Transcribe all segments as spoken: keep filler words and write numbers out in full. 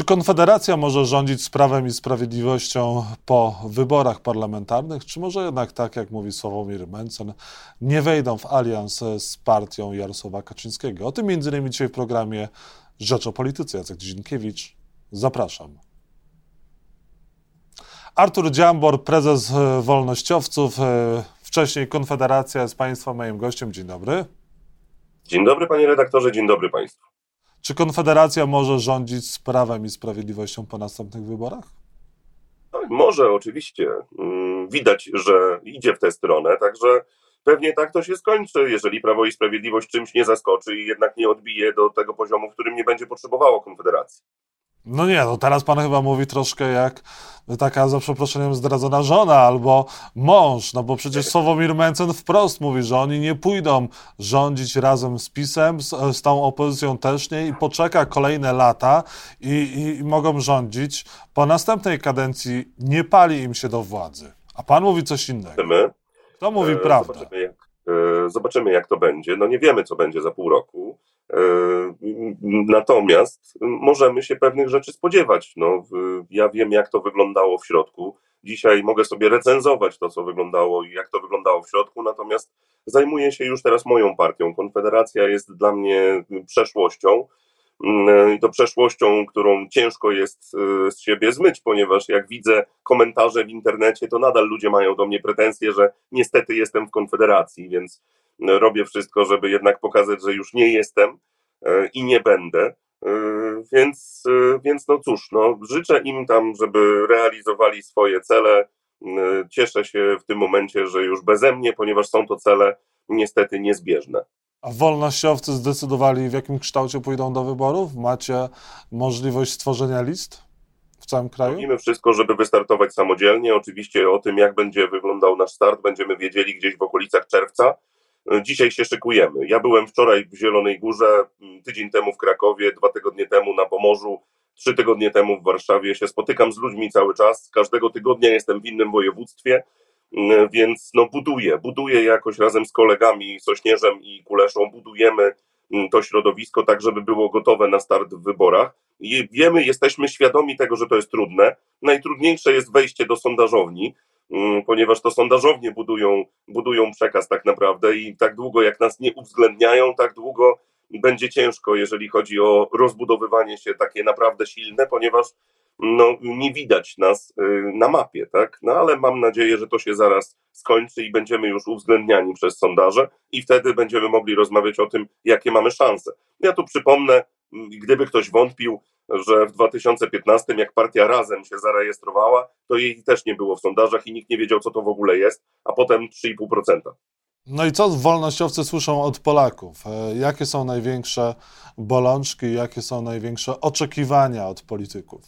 Czy Konfederacja może rządzić z Prawem i Sprawiedliwością po wyborach parlamentarnych, czy może jednak, tak jak mówi Sławomir Mentzen, nie wejdą w alians z partią Jarosława Kaczyńskiego? O tym między innymi dzisiaj w programie Rzecz o Polityce. Jacek Nizinkiewicz, zapraszam. Artur Dziambor, prezes Wolnościowców, wcześniej Konfederacja, jest Państwa moim gościem. Dzień dobry. Dzień dobry, panie redaktorze, dzień dobry Państwu. Czy Konfederacja może rządzić z Prawem i Sprawiedliwością po następnych wyborach? No, może, oczywiście. Widać, że idzie w tę stronę, także pewnie tak to się skończy, jeżeli Prawo i Sprawiedliwość czymś nie zaskoczy i jednak nie odbije do tego poziomu, w którym nie będzie potrzebowało Konfederacji. No nie, no teraz pan chyba mówi troszkę jak taka, za przeproszeniem, zdradzona żona albo mąż, no bo przecież Sławomir Mentzen wprost mówi, że oni nie pójdą rządzić razem z PiS-em, z, z tą opozycją też nie i poczeka kolejne lata i, i, i mogą rządzić. Po następnej kadencji nie pali im się do władzy. A pan mówi coś innego. To mówi prawdę. Zobaczymy jak, zobaczymy jak to będzie. No nie wiemy co będzie za pół roku. Natomiast możemy się pewnych rzeczy spodziewać. No, ja wiem, jak to wyglądało w środku. Dzisiaj mogę sobie recenzować to, co wyglądało i jak to wyglądało w środku, natomiast zajmuję się już teraz moją partią. Konfederacja jest dla mnie przeszłością i to przeszłością, którą ciężko jest z siebie zmyć, ponieważ jak widzę komentarze w internecie, to nadal ludzie mają do mnie pretensje, że niestety jestem w Konfederacji, więc robię wszystko, żeby jednak pokazać, że już nie jestem i nie będę, więc, więc no cóż, no życzę im tam, żeby realizowali swoje cele. Cieszę się w tym momencie, że już beze mnie, ponieważ są to cele niestety niezbieżne. A wolnościowcy zdecydowali, w jakim kształcie pójdą do wyborów? Macie możliwość stworzenia list w całym kraju? Robimy wszystko, żeby wystartować samodzielnie. Oczywiście o tym, jak będzie wyglądał nasz start, będziemy wiedzieli gdzieś w okolicach czerwca. Dzisiaj się szykujemy. Ja byłem wczoraj w Zielonej Górze, tydzień temu w Krakowie, dwa tygodnie temu na Pomorzu, trzy tygodnie temu w Warszawie. Się spotykam z ludźmi cały czas. Każdego tygodnia jestem w innym województwie, więc no buduję. Buduję jakoś razem z kolegami Sośnierzem i Kuleszą. Budujemy to środowisko tak, żeby było gotowe na start w wyborach. I wiemy, jesteśmy świadomi tego, że to jest trudne. Najtrudniejsze jest wejście do sondażowni, ponieważ to sondażownie budują, budują przekaz tak naprawdę i tak długo jak nas nie uwzględniają, tak długo będzie ciężko, jeżeli chodzi o rozbudowywanie się takie naprawdę silne, ponieważ no, nie widać nas na mapie, tak? No ale mam nadzieję, że to się zaraz skończy i będziemy już uwzględniani przez sondaże i wtedy będziemy mogli rozmawiać o tym, jakie mamy szanse. Ja tu przypomnę, gdyby ktoś wątpił, że w dwa tysiące piętnastym, jak partia Razem się zarejestrowała, to jej też nie było w sondażach i nikt nie wiedział, co to w ogóle jest, a potem trzy i pół procent. No i co wolnościowcy słyszą od Polaków? Jakie są największe bolączki, jakie są największe oczekiwania od polityków?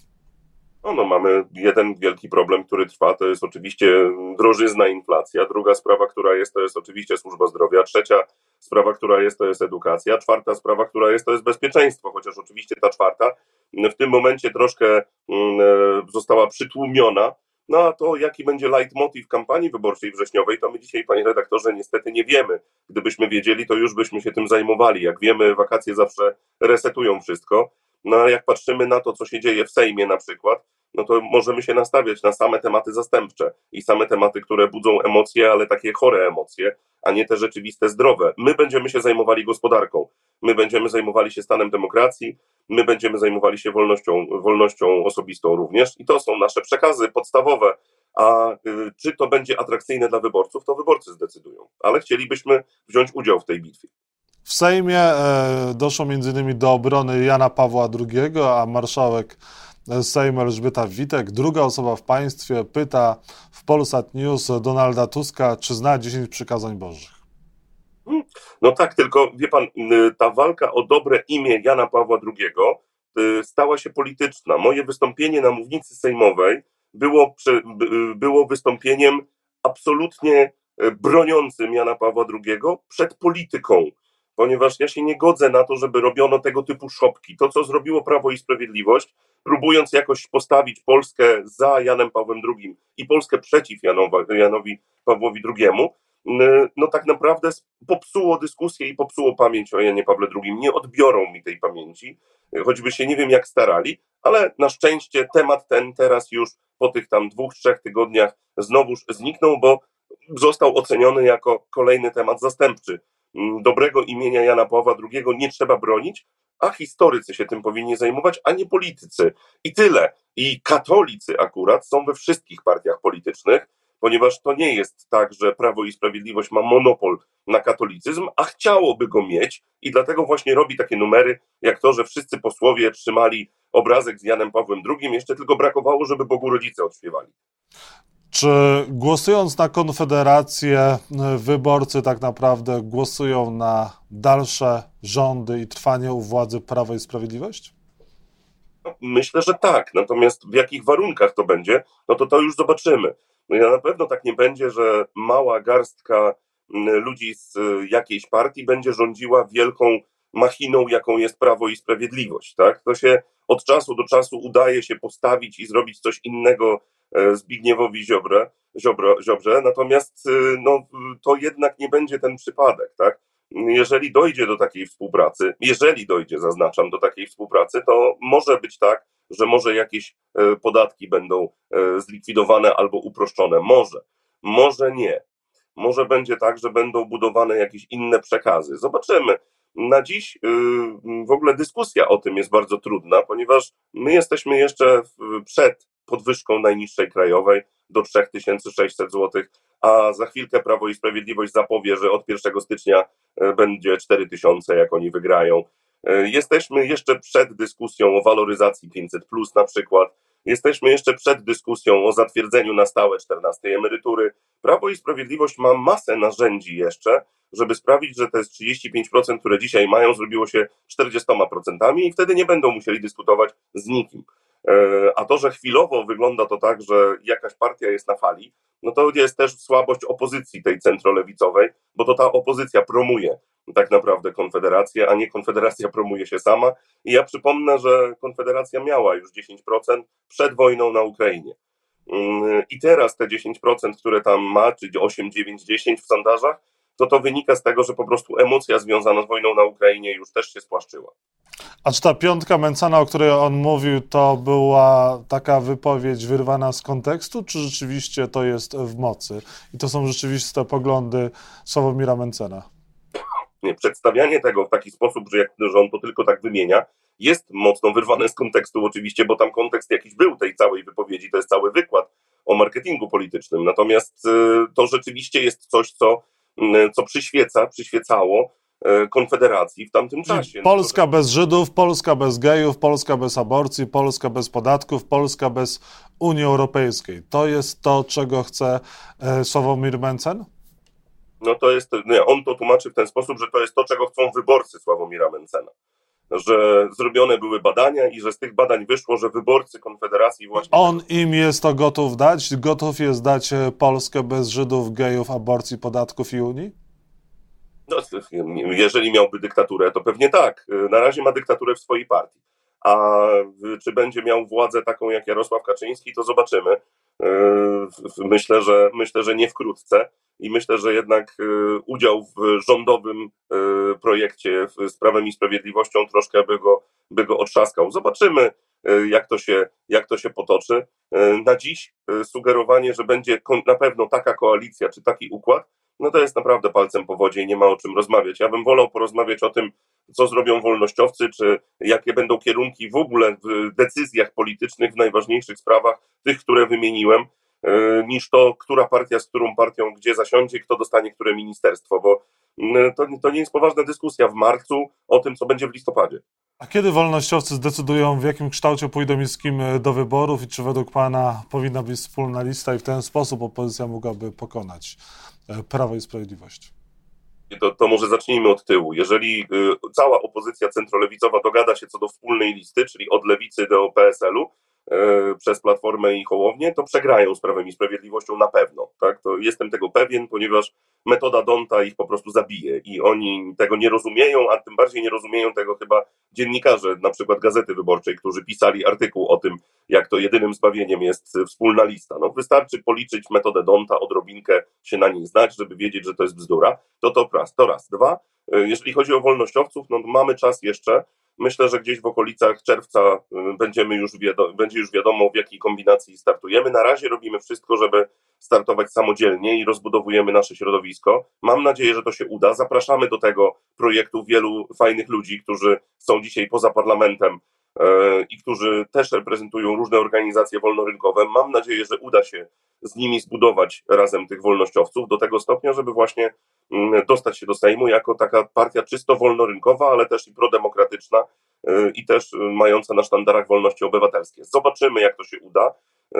No, no mamy jeden wielki problem, który trwa, to jest oczywiście drożyzna, inflacja. Druga sprawa, która jest, to jest oczywiście służba zdrowia. Trzecia sprawa, która jest, to jest edukacja. Czwarta sprawa, która jest, to jest bezpieczeństwo, chociaż oczywiście ta czwarta w tym momencie troszkę została przytłumiona. No a to, jaki będzie leitmotiv kampanii wyborczej wrześniowej, to my dzisiaj, panie redaktorze, niestety nie wiemy. Gdybyśmy wiedzieli, to już byśmy się tym zajmowali. Jak wiemy, wakacje zawsze resetują wszystko. No a jak patrzymy na to, co się dzieje w Sejmie na przykład, no to możemy się nastawiać na same tematy zastępcze i same tematy, które budzą emocje, ale takie chore emocje, a nie te rzeczywiste, zdrowe. My będziemy się zajmowali gospodarką, my będziemy zajmowali się stanem demokracji, my będziemy zajmowali się wolnością, wolnością osobistą również i to są nasze przekazy podstawowe, a czy to będzie atrakcyjne dla wyborców, to wyborcy zdecydują, ale chcielibyśmy wziąć udział w tej bitwie. W Sejmie doszło między innymi do obrony Jana Pawła drugiego, a marszałek Sejm Elżbieta Witek, druga osoba w państwie, pyta w Polsat News Donalda Tuska, czy zna dziesięć przykazań bożych. No tak, tylko wie pan, ta walka o dobre imię Jana Pawła drugiego stała się polityczna. Moje wystąpienie na mównicy sejmowej było, było wystąpieniem absolutnie broniącym Jana Pawła drugiego przed polityką. Ponieważ ja się nie godzę na to, żeby robiono tego typu szopki. To, co zrobiło Prawo i Sprawiedliwość, próbując jakoś postawić Polskę za Janem Pawłem drugim i Polskę przeciw Janowi, Janowi Pawłowi drugiemu, no tak naprawdę popsuło dyskusję i popsuło pamięć o Janie Pawle drugim. Nie odbiorą mi tej pamięci, choćby się nie wiem jak starali, ale na szczęście temat ten teraz już po tych tam dwóch, trzech tygodniach znowuż zniknął, bo został oceniony jako kolejny temat zastępczy. Dobrego imienia Jana Pawła drugiego nie trzeba bronić, a historycy się tym powinni zajmować, a nie politycy. I tyle. I katolicy akurat są we wszystkich partiach politycznych, ponieważ to nie jest tak, że Prawo i Sprawiedliwość ma monopol na katolicyzm, a chciałoby go mieć i dlatego właśnie robi takie numery, jak to, że wszyscy posłowie trzymali obrazek z Janem Pawłem drugim, jeszcze tylko brakowało, żeby Bogu rodzice odśpiewali. Czy głosując na Konfederację, wyborcy tak naprawdę głosują na dalsze rządy i trwanie u władzy Prawa i Sprawiedliwości? Myślę, że tak. Natomiast w jakich warunkach to będzie, no to to już zobaczymy. No ja na pewno tak nie będzie, że mała garstka ludzi z jakiejś partii będzie rządziła wielką machiną, jaką jest Prawo i Sprawiedliwość. Tak? To się od czasu do czasu udaje się postawić i zrobić coś innego Zbigniewowi Ziobrze, Ziobro, Ziobrze, natomiast no, to jednak nie będzie ten przypadek. Tak? Jeżeli dojdzie do takiej współpracy, jeżeli dojdzie, zaznaczam, do takiej współpracy, to może być tak, że może jakieś podatki będą zlikwidowane albo uproszczone. Może, może nie. Może będzie tak, że będą budowane jakieś inne przekazy. Zobaczymy. Na dziś w ogóle dyskusja o tym jest bardzo trudna, ponieważ my jesteśmy jeszcze przed podwyżką najniższej krajowej do trzy tysiące sześćset złotych, a za chwilkę Prawo i Sprawiedliwość zapowie, że od pierwszego stycznia będzie cztery tysiące, jak oni wygrają. Jesteśmy jeszcze przed dyskusją o waloryzacji pięćset plus na przykład. Jesteśmy jeszcze przed dyskusją o zatwierdzeniu na stałe czternastej emerytury. Prawo i Sprawiedliwość ma masę narzędzi jeszcze, żeby sprawić, że te trzydzieści pięć procent, które dzisiaj mają, zrobiło się czterdzieści procent i wtedy nie będą musieli dyskutować z nikim. A to, że chwilowo wygląda to tak, że jakaś partia jest na fali, no to jest też słabość opozycji tej centrolewicowej, bo to ta opozycja promuje tak naprawdę Konfederację, a nie Konfederacja promuje się sama. I ja przypomnę, że Konfederacja miała już dziesięć procent przed wojną na Ukrainie. I teraz te dziesięć procent, które tam ma, czyli osiem, dziewięć, dziesięć w sondażach, to to wynika z tego, że po prostu emocja związana z wojną na Ukrainie już też się spłaszczyła. A czy ta piątka Mentzena, o której on mówił, to była taka wypowiedź wyrwana z kontekstu, czy rzeczywiście to jest w mocy? I to są rzeczywiste poglądy Sławomira Mentzena. Nie, przedstawianie tego w taki sposób, że, jak, że on to tylko tak wymienia, jest mocno wyrwane z kontekstu oczywiście, bo tam kontekst jakiś był tej całej wypowiedzi, to jest cały wykład o marketingu politycznym. Natomiast y, to rzeczywiście jest coś, co, y, co przyświeca, przyświecało Konfederacji w tamtym czasie. Polska bez Żydów, Polska bez gejów, Polska bez aborcji, Polska bez podatków, Polska bez Unii Europejskiej. To jest to, czego chce Sławomir Mentzen? No to jest, nie, on to tłumaczy w ten sposób, że to jest to, czego chcą wyborcy Sławomira Mentzena. Że zrobione były badania i że z tych badań wyszło, że wyborcy Konfederacji właśnie... On im jest to gotów dać? Gotów jest dać Polskę bez Żydów, gejów, aborcji, podatków i Unii? No, jeżeli miałby dyktaturę, to pewnie tak. Na razie ma dyktaturę w swojej partii. A czy będzie miał władzę taką jak Jarosław Kaczyński, to zobaczymy. Myślę, że myślę, że nie wkrótce. I myślę, że jednak udział w rządowym projekcie z Prawem i Sprawiedliwością troszkę by go, by go otrzaskał. Zobaczymy, jak to się, jak to się potoczy. Na dziś sugerowanie, że będzie na pewno taka koalicja czy taki układ, no to jest naprawdę palcem po wodzie i nie ma o czym rozmawiać. Ja bym wolał porozmawiać o tym, co zrobią wolnościowcy, czy jakie będą kierunki w ogóle w decyzjach politycznych, w najważniejszych sprawach, tych, które wymieniłem, niż to, która partia z którą partią gdzie zasiądzie, kto dostanie które ministerstwo, bo to, to nie jest poważna dyskusja w marcu o tym, co będzie w listopadzie. A kiedy wolnościowcy zdecydują, w jakim kształcie pójdą i z kim do wyborów i czy według pana powinna być wspólna lista i w ten sposób opozycja mogłaby pokonać Prawo i Sprawiedliwość? To, to może zacznijmy od tyłu. Jeżeli y, cała opozycja centrolewicowa dogada się co do wspólnej listy, czyli od lewicy do P S L-u, przez Platformę i Hołownię, to przegrają z Prawem i Sprawiedliwością na pewno. Tak? To jestem tego pewien, ponieważ metoda D'Hondta ich po prostu zabije i oni tego nie rozumieją, a tym bardziej nie rozumieją tego chyba dziennikarze, na przykład Gazety Wyborczej, którzy pisali artykuł o tym, jak to jedynym zbawieniem jest wspólna lista. No, wystarczy policzyć metodę D'Hondta, odrobinkę się na niej znać, żeby wiedzieć, że to jest bzdura. To to raz. To raz. Dwa, jeżeli chodzi o wolnościowców, no mamy czas jeszcze. Myślę, że gdzieś w okolicach czerwca będziemy już wiado- będzie już wiadomo, w jakiej kombinacji startujemy. Na razie robimy wszystko, żeby startować samodzielnie i rozbudowujemy nasze środowisko. Mam nadzieję, że to się uda. Zapraszamy do tego projektu wielu fajnych ludzi, którzy są dzisiaj poza parlamentem i którzy też reprezentują różne organizacje wolnorynkowe. Mam nadzieję, że uda się z nimi zbudować razem tych wolnościowców do tego stopnia, żeby właśnie dostać się do Sejmu jako taka partia czysto wolnorynkowa, ale też i prodemokratyczna i też mająca na sztandarach wolności obywatelskie. Zobaczymy, jak to się uda.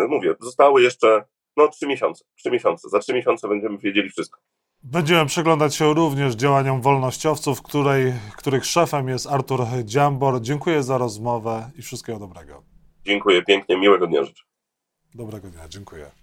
Mówię, zostały jeszcze no, trzy miesiące. Trzy miesiące. Za trzy miesiące będziemy wiedzieli wszystko. Będziemy przyglądać się również działaniom wolnościowców, której, których szefem jest Artur Dziambor. Dziękuję za rozmowę i wszystkiego dobrego. Dziękuję pięknie, miłego dnia życzę. Dobrego dnia, dziękuję.